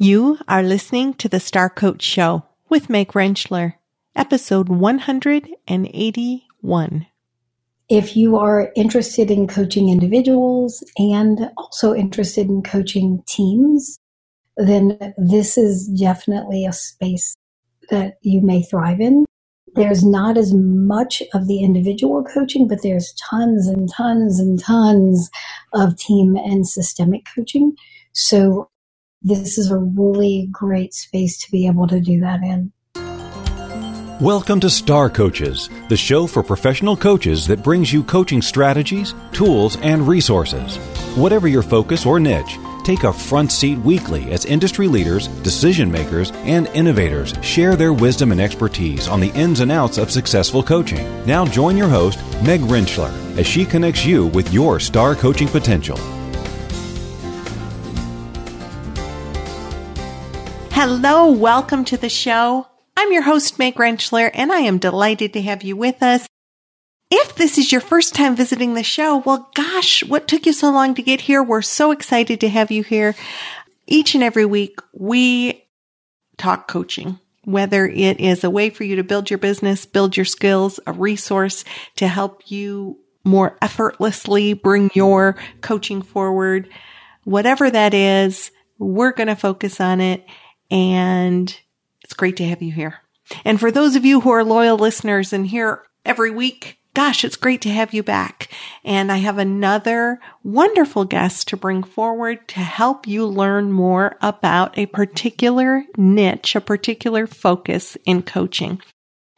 You are listening to The Star Coach Show with Meg Rentschler, episode 181. If you are interested in coaching individuals and also interested in coaching teams, then this is definitely a space that you may thrive in. There's not as much of the individual coaching, but there's tons and tons and tons of team and systemic coaching. So this is a really great space to be able to do that in. Welcome to Star Coaches, the show for professional coaches that brings you coaching strategies, tools, and resources. Whatever your focus or niche, take a front seat weekly as industry leaders, decision makers, and innovators share their wisdom and expertise on the ins and outs of successful coaching. Now join your host, Meg Rentschler, as she connects you with your star coaching potential. Hello, welcome to the show. I'm your host, Meg Rentschler, and I am delighted to have you with us. If this is your first time visiting the show, well, gosh, what took you so long to get here? We're so excited to have you here. Each and every week, we talk coaching, whether it is a way for you to build your business, build your skills, a resource to help you more effortlessly bring your coaching forward. Whatever that is, we're going to focus on it, and it's great to have you here. And for those of you who are loyal listeners and here every week, gosh, it's great to have you back. And I have another wonderful guest to bring forward to help you learn more about a particular niche, a particular focus in coaching.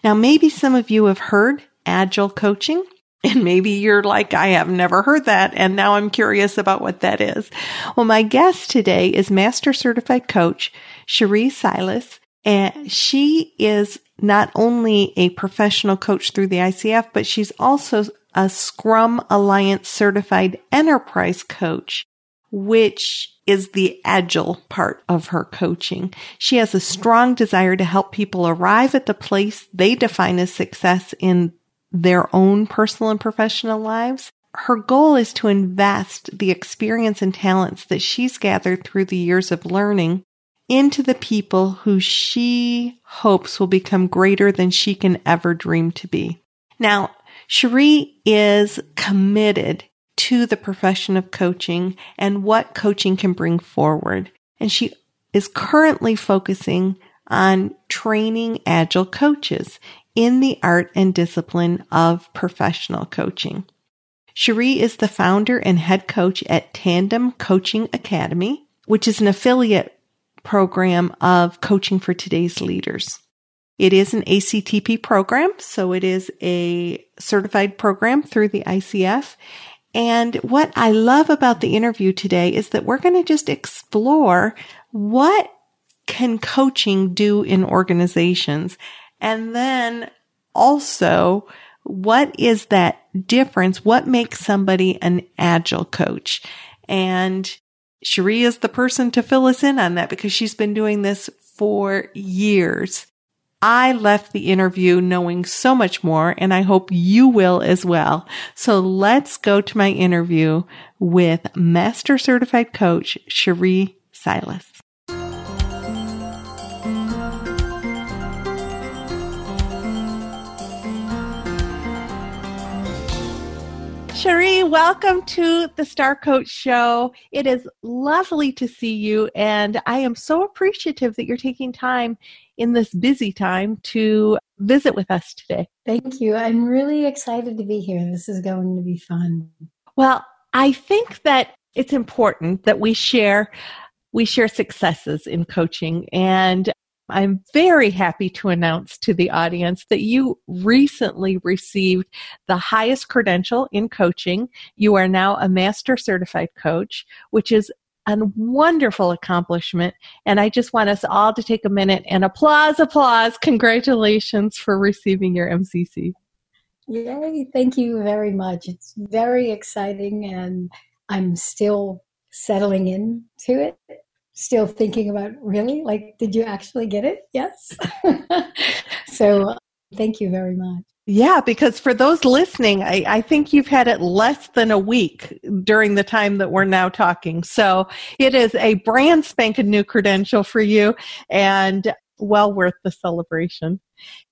Now, maybe some of you have heard agile coaching, and maybe you're like, I have never heard that, and now I'm curious about what that is. Well, my guest today is Master Certified Coach Cherie Silas. And she is not only a professional coach through the ICF, but she's also a Scrum Alliance certified enterprise coach, which is the agile part of her coaching. She has a strong desire to help people arrive at the place they define as success in their own personal and professional lives. Her goal is to invest the experience and talents that she's gathered through the years of learning into the people who she hopes will become greater than she can ever dream to be. Now, Cherie is committed to the profession of coaching and what coaching can bring forward. And she is currently focusing on training agile coaches in the art and discipline of professional coaching. Cherie is the founder and head coach at Tandem Coaching Academy, which is an affiliate program of Coaching for Today's Leaders. It is an ACTP program, so it is a certified program through the ICF. And what I love about the interview today is that we're going to just explore what can coaching do in organizations, and then also what is that difference? What makes somebody an agile coach? And Cherie is the person to fill us in on that because she's been doing this for years. I left the interview knowing so much more, and I hope you will as well. So let's go to my interview with Master Certified Coach Cherie Silas. Cherie, welcome to the Star Coach Show. It is lovely to see you, and I am so appreciative that you're taking time in this busy time to visit with us today. Thank you. I'm really excited to be here. This is going to be fun. Well, I think that it's important that we share successes in coaching, and I'm very happy to announce to the audience that you recently received the highest credential in coaching. You are now a Master Certified Coach, which is a wonderful accomplishment. And I just want us all to take a minute and applause. Congratulations for receiving your MCC. Yay. Thank you very much. It's very exciting, and I'm still settling in to it. Still thinking about, really? Like, did you actually get it? Yes. So thank you very much. Yeah, because for those listening, I think you've had it less than a week during the time that we're now talking. So it is a brand spanking new credential for you and well worth the celebration.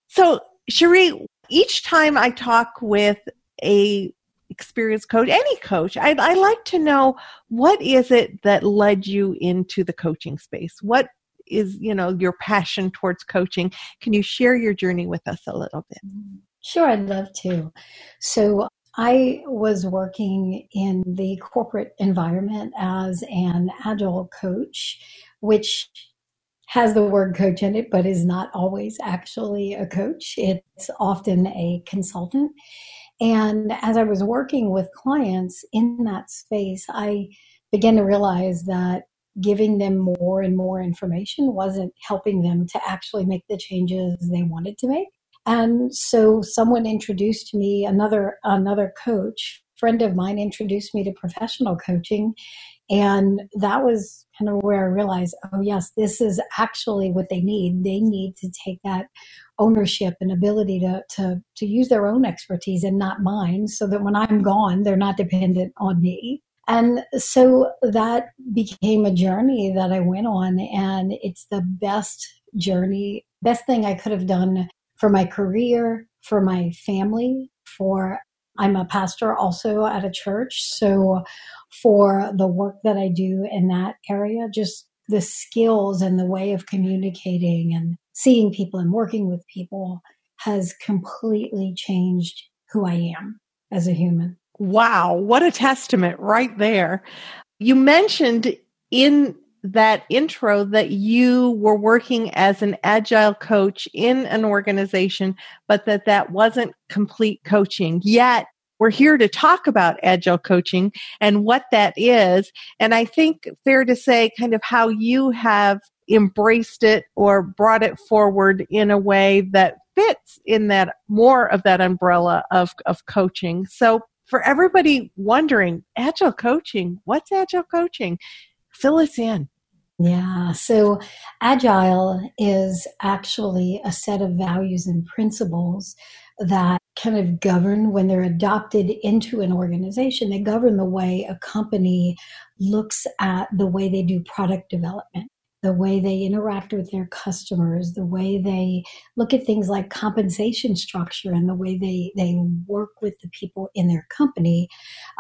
So Cherie, each time I talk with a experienced coach, any coach, I like to know, what is it that led you into the coaching space? What is, you know, your passion towards coaching? Can you share your journey with us a little bit? Sure, I'd love to. So I was working in the corporate environment as an agile coach, which has the word coach in it, but is not always actually a coach. It's often a consultant. And as I was working with clients in that space, I began to realize that giving them more and more information wasn't helping them to actually make the changes they wanted to make. And so someone introduced me, another coach, friend of mine introduced me to professional coaching. And that was kind of where I realized, oh yes, this is actually what they need. They need to take that ownership and ability to use their own expertise and not mine, so that when I'm gone, they're not dependent on me. And so that became a journey that I went on, and it's the best journey, best thing I could have done for my career, for my family, for, I'm a pastor also at a church, so for the work that I do in that area, just the skills and the way of communicating and seeing people and working with people has completely changed who I am as a human. Wow, what a testament right there. You mentioned in that intro that you were working as an agile coach in an organization, but that wasn't complete coaching. Yet we're here to talk about agile coaching and what that is. And I think fair to say kind of how you have embraced it or brought it forward in a way that fits in that more of that umbrella of coaching. So for everybody wondering, agile coaching, what's agile coaching? Fill us in. Yeah. So agile is actually a set of values and principles that kind of govern, when they're adopted into an organization, they govern the way a company looks at the way they do product development, the way they interact with their customers, the way they look at things like compensation structure, and the way they work with the people in their company.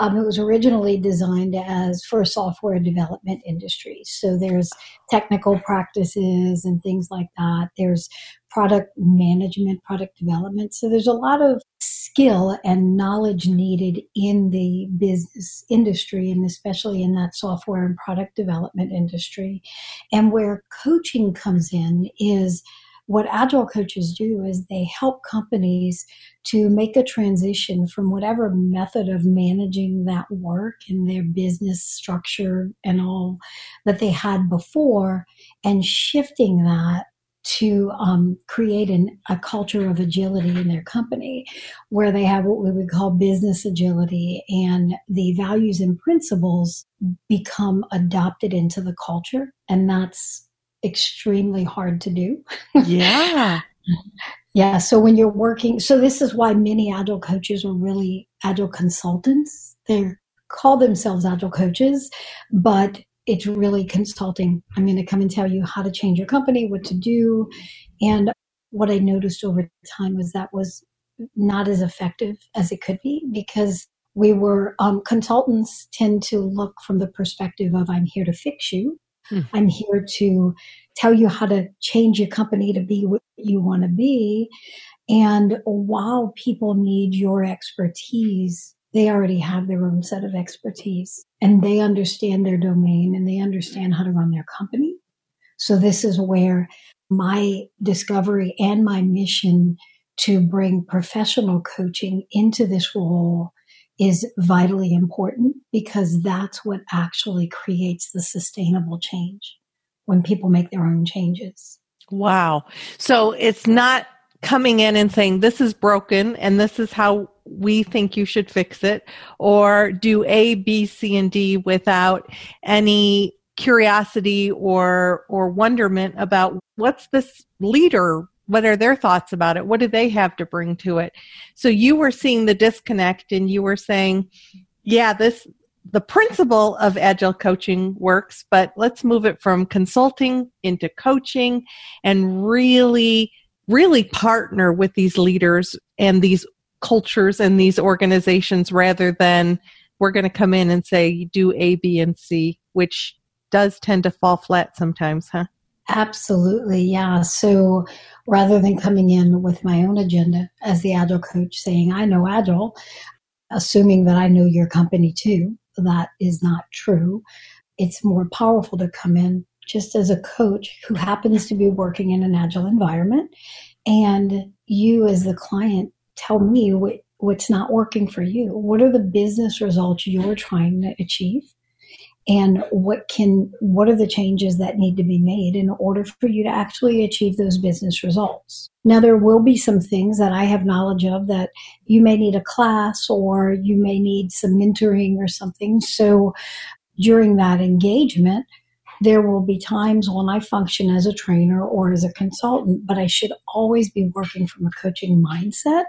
It was originally designed as for a software development industry. So there's technical practices and things like that. There's product management, product development. So there's a lot of skill and knowledge needed in the business industry, and especially in that software and product development industry. And where coaching comes in is what agile coaches do is they help companies to make a transition from whatever method of managing that work and their business structure and all that they had before, and shifting that to create a culture of agility in their company, where they have what we would call business agility, and the values and principles become adopted into the culture. And that's extremely hard to do. Yeah. Yeah. So when you're working, so this is why many agile coaches are really agile consultants. They call themselves agile coaches, but it's really consulting. I'm going to come and tell you how to change your company, what to do. And what I noticed over time was that was not as effective as it could be, because we were, consultants tend to look from the perspective of, I'm here to fix you. Mm-hmm. I'm here to tell you how to change your company to be what you want to be. And while people need your expertise, they already have their own set of expertise, and they understand their domain, and they understand how to run their company. So this is where my discovery and my mission to bring professional coaching into this role is vitally important, because that's what actually creates the sustainable change when people make their own changes. Wow. So it's not coming in and saying, this is broken and this is how we think you should fix it, or do A, B, C, and D without any curiosity or wonderment about what's this leader What are their thoughts about it? What do they have to bring to it? So you were seeing the disconnect and you were saying, yeah, the principle of agile coaching works, but let's move it from consulting into coaching and really, really partner with these leaders and these cultures and these organizations rather than we're going to come in and say, do A, B, and C, which does tend to fall flat sometimes, huh? Absolutely, yeah. So rather than coming in with my own agenda as the agile coach saying, I know agile, assuming that I know your company too, that is not true. It's more powerful to come in just as a coach who happens to be working in an agile environment. And you as the client, tell me what's not working for you. What are the business results you're trying to achieve? And what are the changes that need to be made in order for you to actually achieve those business results? Now, there will be some things that I have knowledge of that you may need a class or you may need some mentoring or something. So during that engagement, there will be times when I function as a trainer or as a consultant, but I should always be working from a coaching mindset.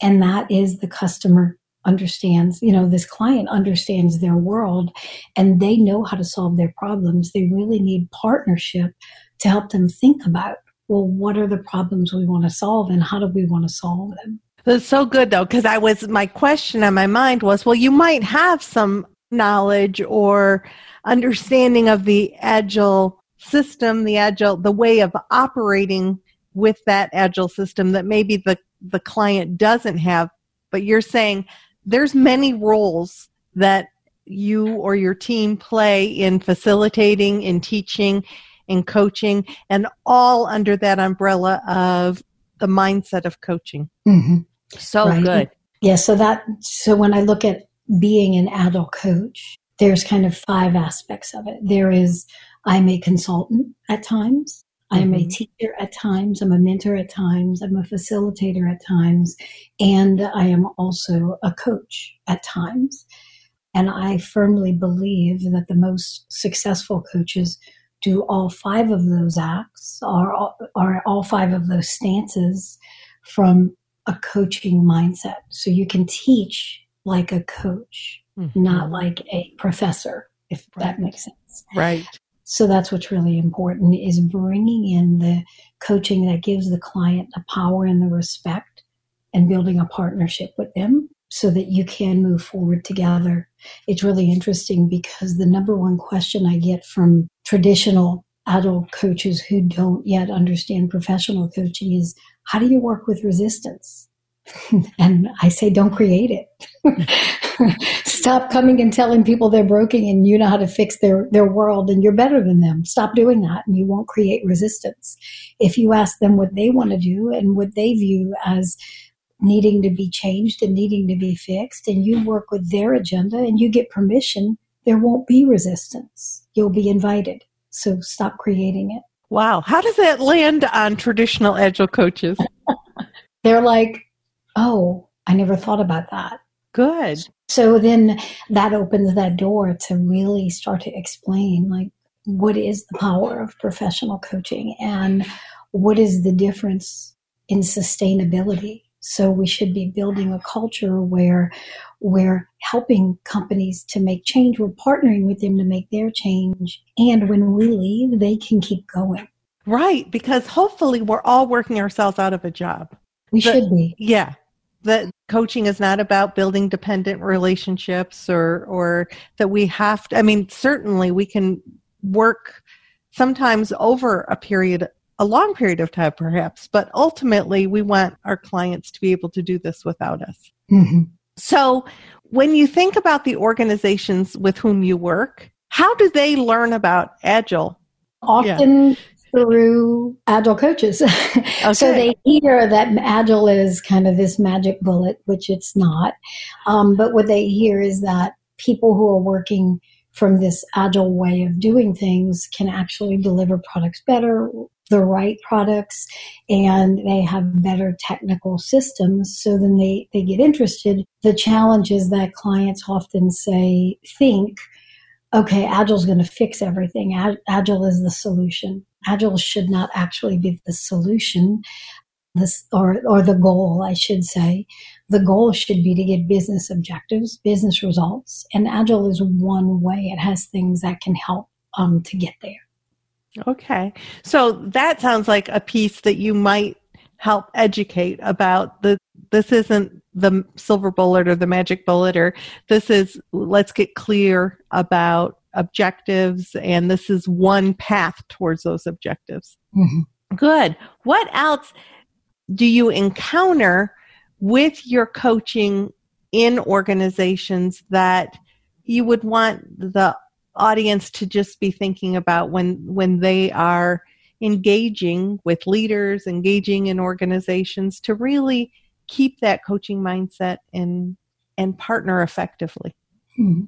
And that is the customer understands, this client understands their world and they know how to solve their problems. They really need partnership to help them think about, well, what are the problems we want to solve and how do we want to solve them? That's so good though, because my question on my mind was, well, you might have some knowledge or understanding of the agile system, the way of operating with that agile system that maybe the client doesn't have, but you're saying there's many roles that you or your team play in facilitating, in teaching, in coaching, and all under that umbrella of the mindset of coaching. Mm-hmm. So right. Good. Yeah. So when I look at being an adult coach, there's kind of five aspects of it. There is, I'm a consultant at times. I'm a teacher at times, I'm a mentor at times, I'm a facilitator at times, and I am also a coach at times. And I firmly believe that the most successful coaches do all five of those acts, are all five of those stances from a coaching mindset. So you can teach like a coach, not like a professor, if that makes sense. Right. So that's what's really important is bringing in the coaching that gives the client the power and the respect and building a partnership with them so that you can move forward together. It's really interesting because the number one question I get from traditional adult coaches who don't yet understand professional coaching is, how do you work with resistance? And I say, don't create it. Stop coming and telling people they're broken and you know how to fix their world and you're better than them. Stop doing that and you won't create resistance. If you ask them what they want to do and what they view as needing to be changed and needing to be fixed and you work with their agenda and you get permission, there won't be resistance. You'll be invited. So stop creating it. Wow. How does that land on traditional agile coaches? They're like, oh, I never thought about that. Good. So then that opens that door to really start to explain, like, what is the power of professional coaching and what is the difference in sustainability? So we should be building a culture where we're helping companies to make change. We're partnering with them to make their change. And when we leave, they can keep going. Right. Because hopefully we're all working ourselves out of a job. Should be. Yeah. That coaching is not about building dependent relationships or that we have to, certainly we can work sometimes over a long period of time perhaps, but ultimately we want our clients to be able to do this without us. Mm-hmm. So when you think about the organizations with whom you work, how do they learn about agile? Often through agile coaches. Okay. So they hear that agile is kind of this magic bullet, which it's not. But what they hear is that people who are working from this agile way of doing things can actually deliver products better, the right products, and they have better technical systems. So then they get interested. The challenge is that clients often think, okay, agile is going to fix everything. Agile is the solution. Agile should not actually be the solution, or the goal, I should say. The goal should be to get business objectives, business results, and Agile is one way. It has things that can help to get there. Okay. So that sounds like a piece that you might help educate about. This isn't the silver bullet or the magic bullet, or this is, let's get clear about objectives, and this is one path towards those objectives. Mm-hmm. Good. What else do you encounter with your coaching in organizations that you would want the audience to just be thinking about when they are engaging with leaders, engaging in organizations, to really keep that coaching mindset and partner effectively? Mm-hmm.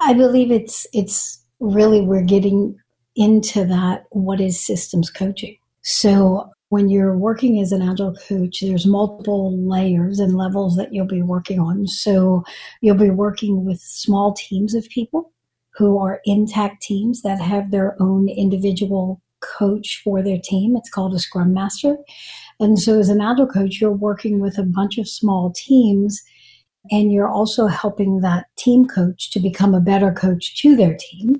I believe it's really, we're getting into that, what is systems coaching? So when you're working as an Agile coach, there's multiple layers and levels that you'll be working on. So you'll be working with small teams of people who are intact teams that have their own individual coach for their team. It's called a Scrum Master. And so as an Agile coach, you're working with a bunch of small teams, and you're also helping that team coach to become a better coach to their team.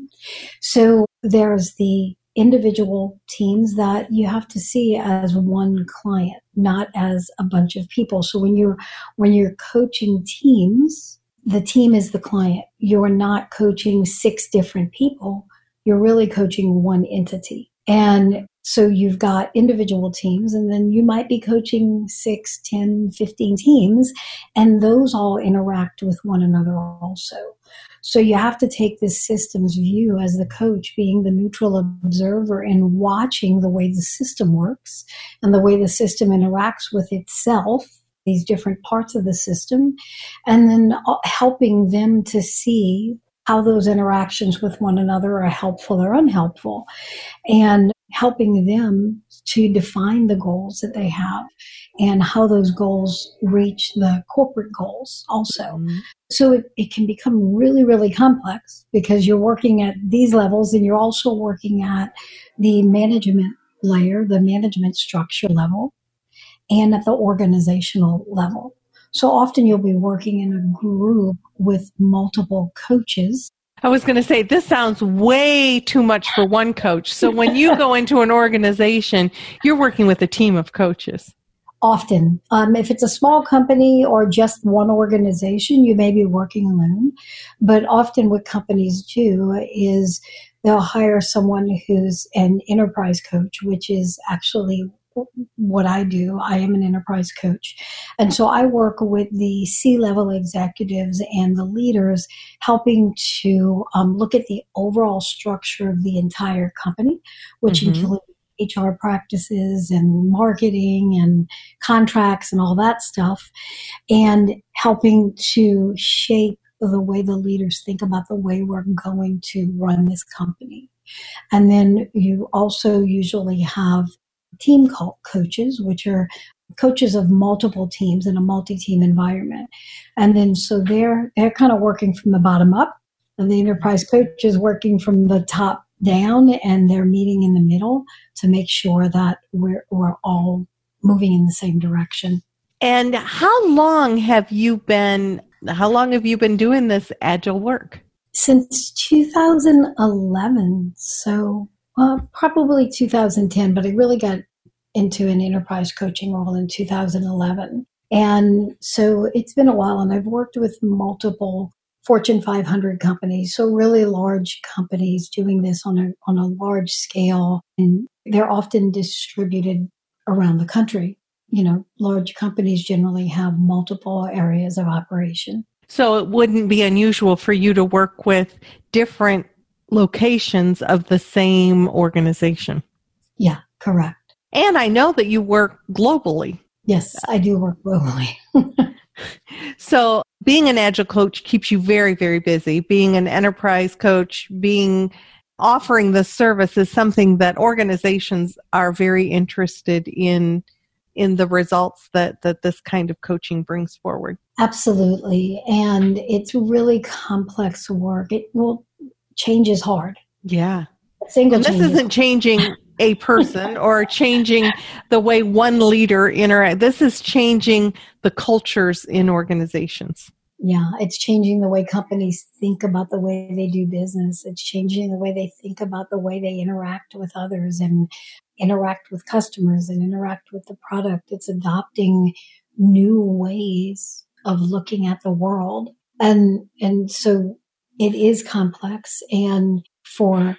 So there's the individual teams that you have to see as one client, not as a bunch of people. So when you're coaching teams, the team is the client. You're not coaching six different people. You're really coaching one entity. And so you've got individual teams, and then you might be coaching 6, 10, 15 teams, and those all interact with one another also. So you have to take this systems view as the coach, being the neutral observer and watching the way the system works and the way the system interacts with itself, these different parts of the system, and then helping them to see how those interactions with one another are helpful or unhelpful, and helping them to define the goals that they have and how those goals reach the corporate goals also. Mm-hmm. So it can become really, really complex, because you're working at these levels and you're also working at the management layer, the management structure level, and at the organizational level. So often you'll be working in a group with multiple coaches. I was going to say, this sounds way too much for one coach. So when you go into an organization, you're working with a team of coaches. Often. If it's a small company or just one organization, you may be working alone. But often what companies do is they'll hire someone who's an enterprise coach, which is actually what I do. I am an enterprise coach. And so I work with the C-level executives and the leaders, helping to look at the overall structure of the entire company, which mm-hmm. includes HR practices and marketing and contracts and all that stuff, and helping to shape the way the leaders think about the way we're going to run this company. And then you also usually have team coaches, which are coaches of multiple teams in a multi-team environment. And then so they're kind of working from the bottom up, and the enterprise coach is working from the top down, and they're meeting in the middle to make sure that we're all moving in the same direction. And how long have you been doing this Agile work? Since 2011. So probably 2010, but I really got into an enterprise coaching role in 2011. And so it's been a while, and I've worked with multiple Fortune 500 companies, so really large companies doing this on a large scale. And they're often distributed around the country. You know, large companies generally have multiple areas of operation. So it wouldn't be unusual for you to work with different locations of the same organization. Yeah, correct. And I know that you work globally. Yes, I do work globally. So being an Agile coach keeps you very, very busy. Being an enterprise coach, offering the service is something that organizations are very interested in the results that this kind of coaching brings forward. Absolutely. And it's really complex work. Change is hard. Yeah. This isn't changing a person or changing the way one leader interacts. This is changing the cultures in organizations. Yeah, it's changing the way companies think about the way they do business. It's changing the way they think about the way they interact with others and interact with customers and interact with the product. It's adopting new ways of looking at the world. And so it is complex. And for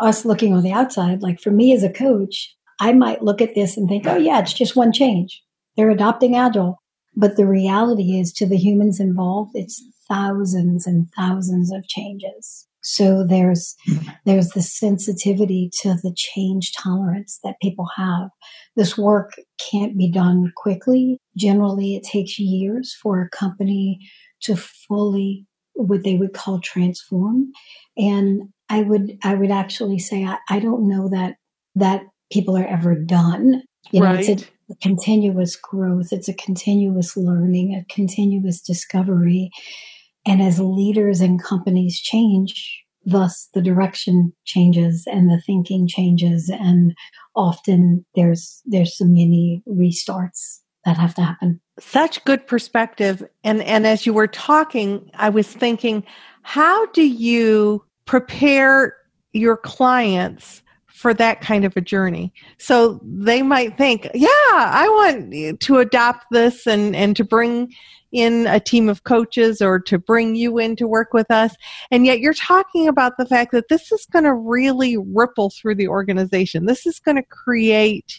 us looking on the outside, like for me as a coach, I might look at this and think, oh yeah, it's just one change. They're adopting Agile. But the reality is, to the humans involved, it's thousands and thousands of changes. So there's the sensitivity to the change tolerance that people have. This work can't be done quickly. Generally, it takes years for a company to fully, what they would call, transform. And I would actually say, I don't know that people are ever done. You know, right. It's a continuous growth. It's a continuous learning, a continuous discovery. And as leaders and companies change, thus the direction changes and the thinking changes. And often there's so many restarts that have to happen. Such good perspective. And as you were talking, I was thinking, how do you prepare your clients for that kind of a journey? So they might think, yeah, I want to adopt this and to bring in a team of coaches or to bring you in to work with us. And yet you're talking about the fact that this is going to really ripple through the organization. This is going to create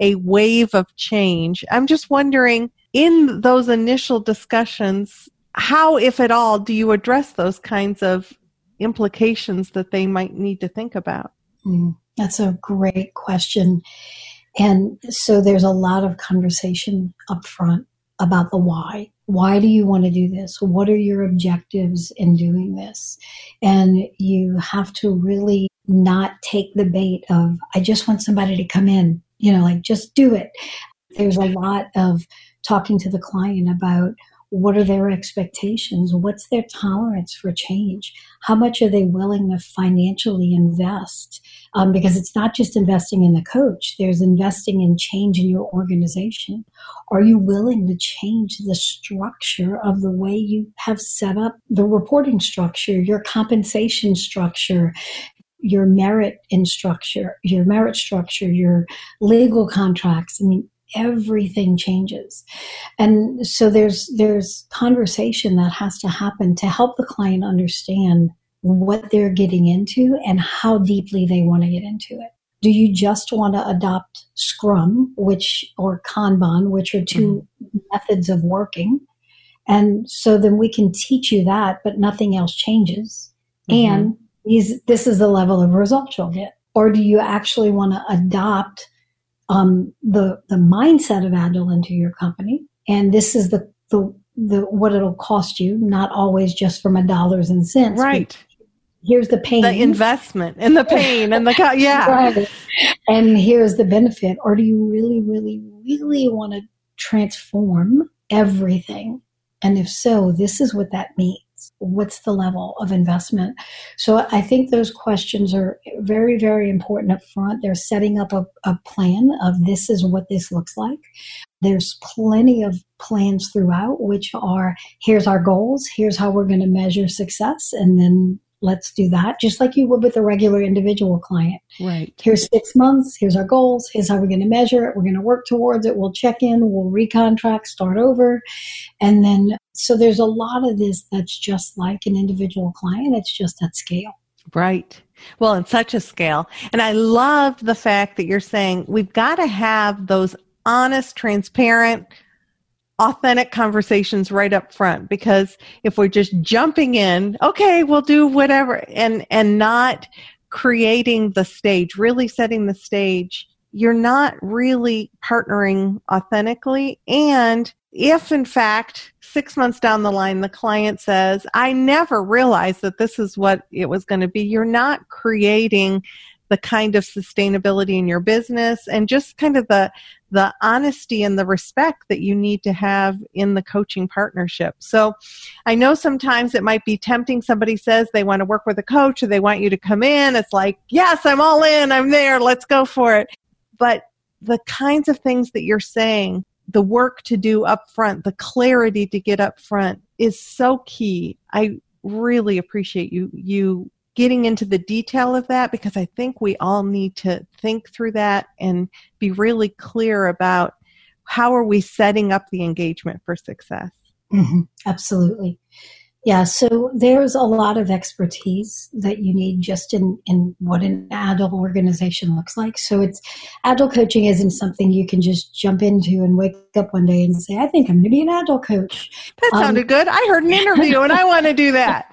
a wave of change. I'm just wondering, in those initial discussions, how, if at all, do you address those kinds of implications that they might need to think about? That's a great question. And so there's a lot of conversation up front about the why. Why do you want to do this? What are your objectives in doing this? And you have to really not take the bait of, I just want somebody to come in, you know, like just do it. There's a lot of talking to the client about what are their expectations? What's their tolerance for change? How much are they willing to financially invest? Because it's not just investing in the coach. There's investing in change in your organization. Are you willing to change the structure of the way you have set up the reporting structure, your compensation structure, your merit structure, your legal contracts? I mean, everything changes. And so there's conversation that has to happen to help the client understand what they're getting into and how deeply they want to get into it. Do you just want to adopt Scrum, or Kanban, which are two methods of working? And so then we can teach you that, but nothing else changes. Mm-hmm. And this is the level of results you'll get. Or do you actually want to adopt the mindset of Agile into your company, and this is the what it'll cost you, not always just from a dollars and cents. Right. Here's the pain, the investment, and the pain, and the yeah. Right. And here's the benefit. Or do you really, really, really want to transform everything? And if so, this is what that means. What's the level of investment? So I think those questions are very, very important up front. They're setting up a plan of this is what this looks like. There's plenty of plans throughout, which are, here's our goals, here's how we're going to measure success, and then let's do that, just like you would with a regular individual client. Right. Here's 6 months, here's our goals, here's how we're going to measure it, we're going to work towards it, we'll check in, we'll recontract, start over. And then, so there's a lot of this that's just like an individual client, it's just at scale. Right. Well, in such a scale. And I love the fact that you're saying we've got to have those honest, transparent, authentic conversations right up front, because if we're just jumping in, okay, we'll do whatever, and not creating the stage, really setting the stage, you're not really partnering authentically. And if, in fact, 6 months down the line, the client says, I never realized that this is what it was going to be, you're not creating the kind of sustainability in your business, and just kind of the honesty and the respect that you need to have in the coaching partnership. So I know sometimes it might be tempting. Somebody says they want to work with a coach or they want you to come in. It's like, yes, I'm all in. I'm there. Let's go for it. But the kinds of things that you're saying, the work to do up front, the clarity to get up front is so key. I really appreciate you getting into the detail of that, because I think we all need to think through that and be really clear about how are we setting up the engagement for success. Mm-hmm. Absolutely. Yeah, so there's a lot of expertise that you need just in what an agile organization looks like. So it's agile coaching isn't something you can just jump into and wake up one day and say, I think I'm going to be an agile coach. That sounded good. I heard an interview and I want to do that.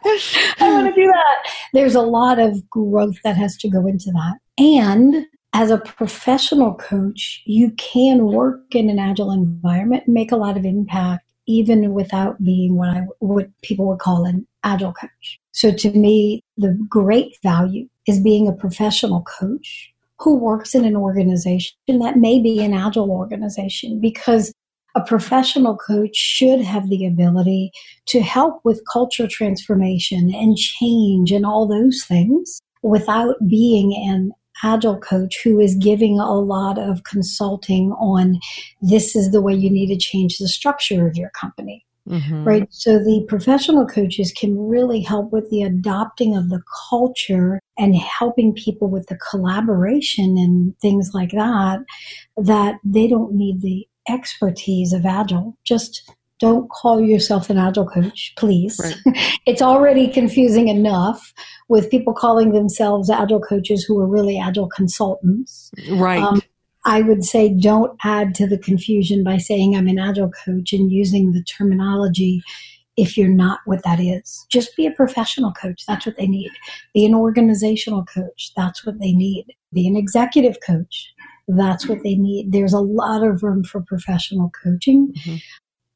There's a lot of growth that has to go into that. And as a professional coach, you can work in an agile environment and make a lot of impact, even without being what people would call an agile coach. So to me, the great value is being a professional coach who works in an organization that may be an agile organization, because a professional coach should have the ability to help with culture transformation and change and all those things without being an agile coach who is giving a lot of consulting on this is the way you need to change the structure of your company, mm-hmm. right? So the professional coaches can really help with the adopting of the culture and helping people with the collaboration and things like that, that they don't need the expertise of agile. Just don't call yourself an agile coach, please. Right. It's already confusing enough with people calling themselves agile coaches who are really agile consultants. Right. I would say don't add to the confusion by saying I'm an agile coach and using the terminology if you're not what that is. Just be a professional coach. That's what they need. Be an organizational coach. That's what they need. Be an executive coach. That's what they need. There's a lot of room for professional coaching. Mm-hmm.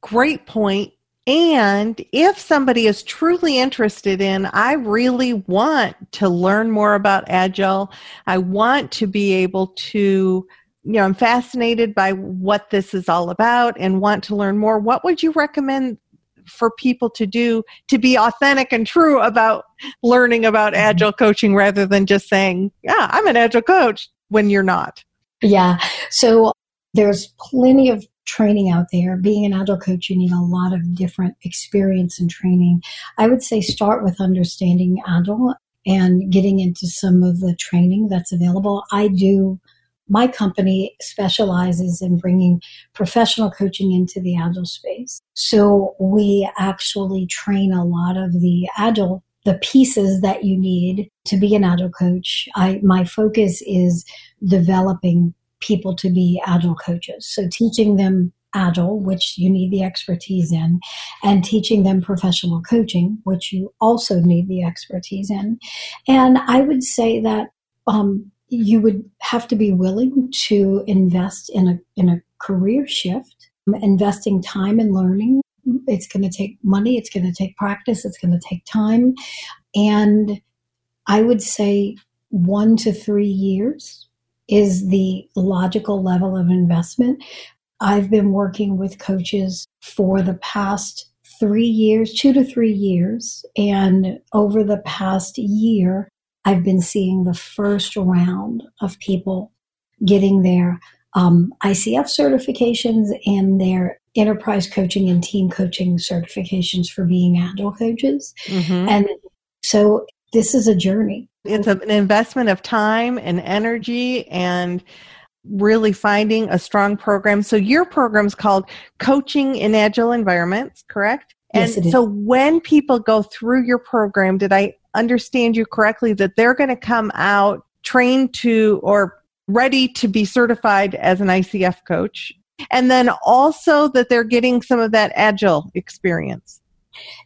Great point. And if somebody is truly interested in, I really want to learn more about Agile. I want to be able to, you know, I'm fascinated by what this is all about and want to learn more. What would you recommend for people to do to be authentic and true about learning about Agile coaching rather than just saying, yeah, I'm an Agile coach when you're not? Yeah. So there's plenty of training out there. Being an agile coach, you need a lot of different experience and training. I would say start with understanding agile and getting into some of the training that's available. My company specializes in bringing professional coaching into the agile space. So we actually train a lot of the pieces that you need to be an agile coach. My focus is developing people to be agile coaches. So teaching them agile, which you need the expertise in, and teaching them professional coaching, which you also need the expertise in. And I would say that you would have to be willing to invest in a career shift, investing time in learning. It's going to take money. It's going to take practice. It's going to take time. And I would say 1 to 3 years is the logical level of investment. I've been working with coaches for the past 3 years, 2 to 3 years, and over the past year, I've been seeing the first round of people getting their ICF certifications and their enterprise coaching and team coaching certifications for being agile coaches. Mm-hmm. And so this is a journey. It's an investment of time and energy and really finding a strong program. So your program's called Coaching in Agile Environments, correct? Yes, it is. So when people go through your program, did I understand you correctly that they're going to come out trained to or ready to be certified as an ICF coach? And then also that they're getting some of that agile experience?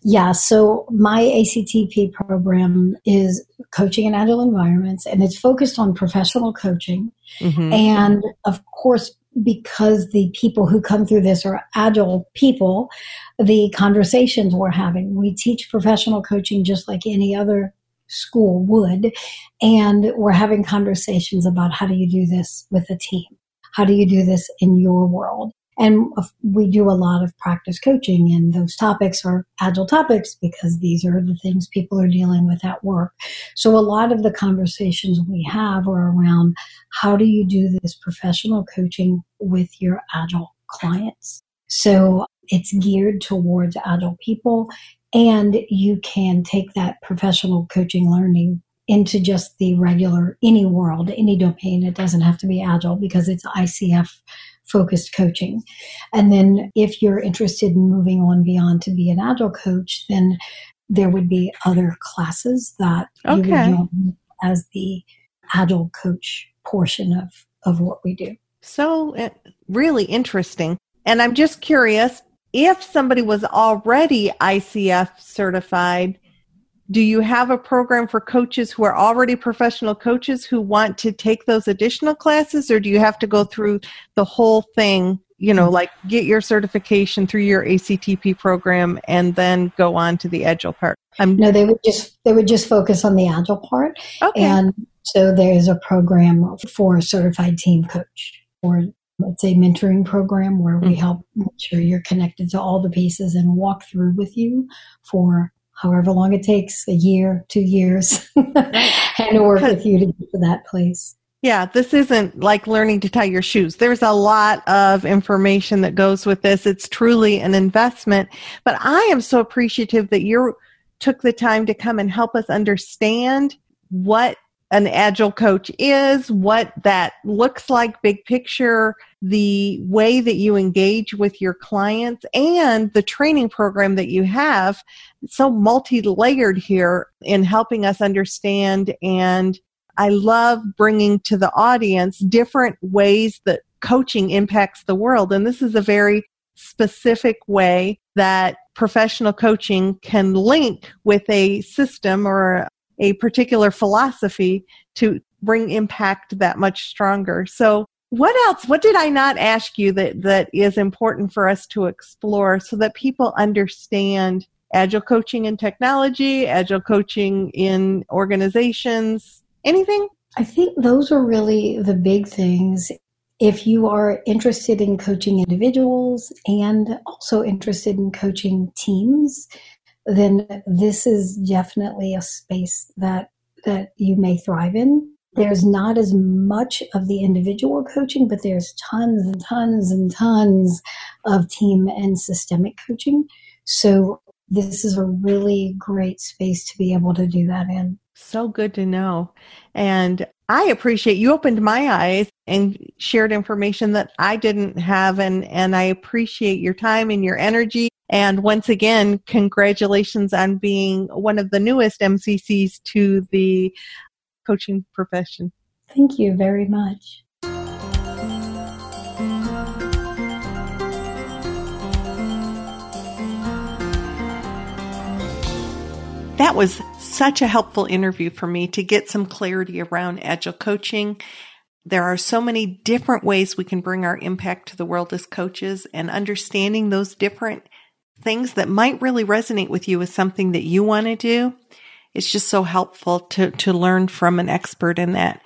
Yeah, so my ACTP program is Coaching in Agile Environments, and it's focused on professional coaching. Mm-hmm. And of course, because the people who come through this are agile people, the conversations we're having, we teach professional coaching just like any other school would, and we're having conversations about how do you do this with a team? How do you do this in your world? And we do a lot of practice coaching, and those topics are agile topics because these are the things people are dealing with at work. So a lot of the conversations we have are around how do you do this professional coaching with your agile clients? So it's geared towards agile people, and you can take that professional coaching learning into just the regular, any world, any domain. It doesn't have to be agile because it's ICF focused coaching. And then if you're interested in moving on beyond to be an agile coach, then there would be other classes that you would join as the agile coach portion of what we do. So really interesting. And I'm just curious, if somebody was already ICF certified, do you have a program for coaches who are already professional coaches who want to take those additional classes, or do you have to go through the whole thing, you know, like get your certification through your ACTP program and then go on to the agile part? No, they would just focus on the agile part. Okay. And so there's a program for a certified team coach, or it's a mentoring program where we help make sure you're connected to all the pieces and walk through with you for however long it takes, a year, 2 years, and work with you to get to that place. Yeah, this isn't like learning to tie your shoes. There's a lot of information that goes with this. It's truly an investment. But I am so appreciative that you took the time to come and help us understand what an agile coach is, what that looks like, big picture, the way that you engage with your clients, and the training program that you have. It's so multi-layered here in helping us understand. And I love bringing to the audience different ways that coaching impacts the world. And this is a very specific way that professional coaching can link with a system or a particular philosophy to bring impact that much stronger. So what else? What did I not ask you that is important for us to explore so that people understand agile coaching in technology, agile coaching in organizations, anything? I think those are really the big things. If you are interested in coaching individuals and also interested in coaching teams, then this is definitely a space that you may thrive in. There's not as much of the individual coaching, but there's tons and tons and tons of team and systemic coaching. So this is a really great space to be able to do that in. So good to know. And I appreciate you opened my eyes and shared information that I didn't have. And I appreciate your time and your energy. And once again, congratulations on being one of the newest MCCs to the coaching profession. Thank you very much. That was such a helpful interview for me to get some clarity around agile coaching. There are so many different ways we can bring our impact to the world as coaches, and understanding those different things that might really resonate with you is something that you want to do. It's just so helpful to learn from an expert in that.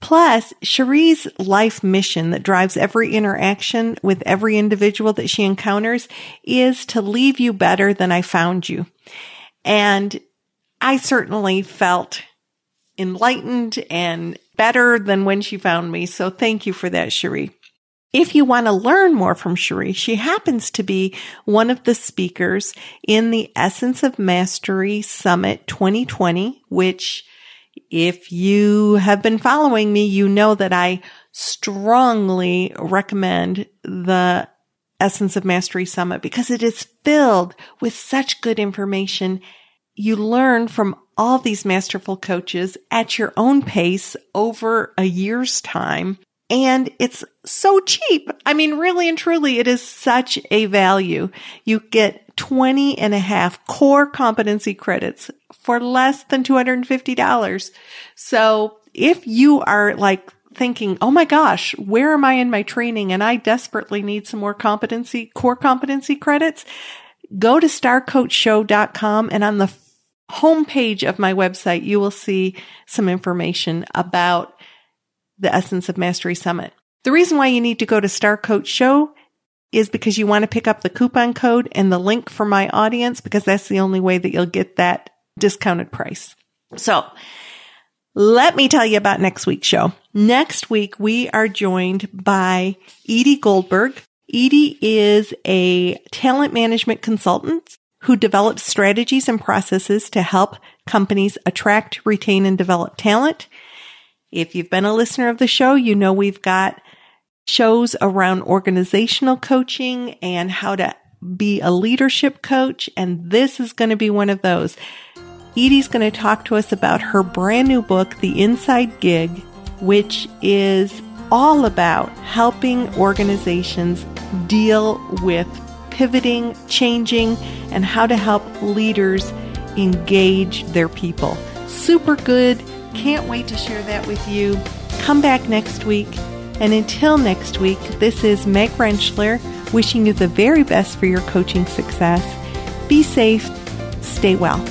Plus, Cherie's life mission that drives every interaction with every individual that she encounters is to leave you better than I found you. And I certainly felt enlightened and better than when she found me. So thank you for that, Cherie. If you want to learn more from Cherie, she happens to be one of the speakers in the Essence of Mastery Summit 2020, which if you have been following me, you know that I strongly recommend the Essence of Mastery Summit because it is filled with such good information. You learn from all these masterful coaches at your own pace over a year's time. And it's so cheap. I mean, really and truly, it is such a value. You get 20 and a half core competency credits for less than $250. So if you are like thinking, oh my gosh, where am I in my training? And I desperately need some more core competency credits, go to starcoachshow.com, and on the homepage of my website, you will see some information about the Essence of Mastery Summit. The reason why you need to go to Star Coach Show is because you want to pick up the coupon code and the link for my audience, because that's the only way that you'll get that discounted price. So let me tell you about next week's show. Next week, we are joined by Edie Goldberg. Edie is a talent management consultant who develops strategies and processes to help companies attract, retain, and develop talent. If you've been a listener of the show, you know we've got shows around organizational coaching and how to be a leadership coach, and this is going to be one of those. Edie's going to talk to us about her brand new book, The Inside Gig, which is all about helping organizations deal with pivoting, changing, and how to help leaders engage their people. Super good. Can't wait to share that with you. Come back next week. And until next week, this is Meg Rentschler wishing you the very best for your coaching success. Be safe. Stay well.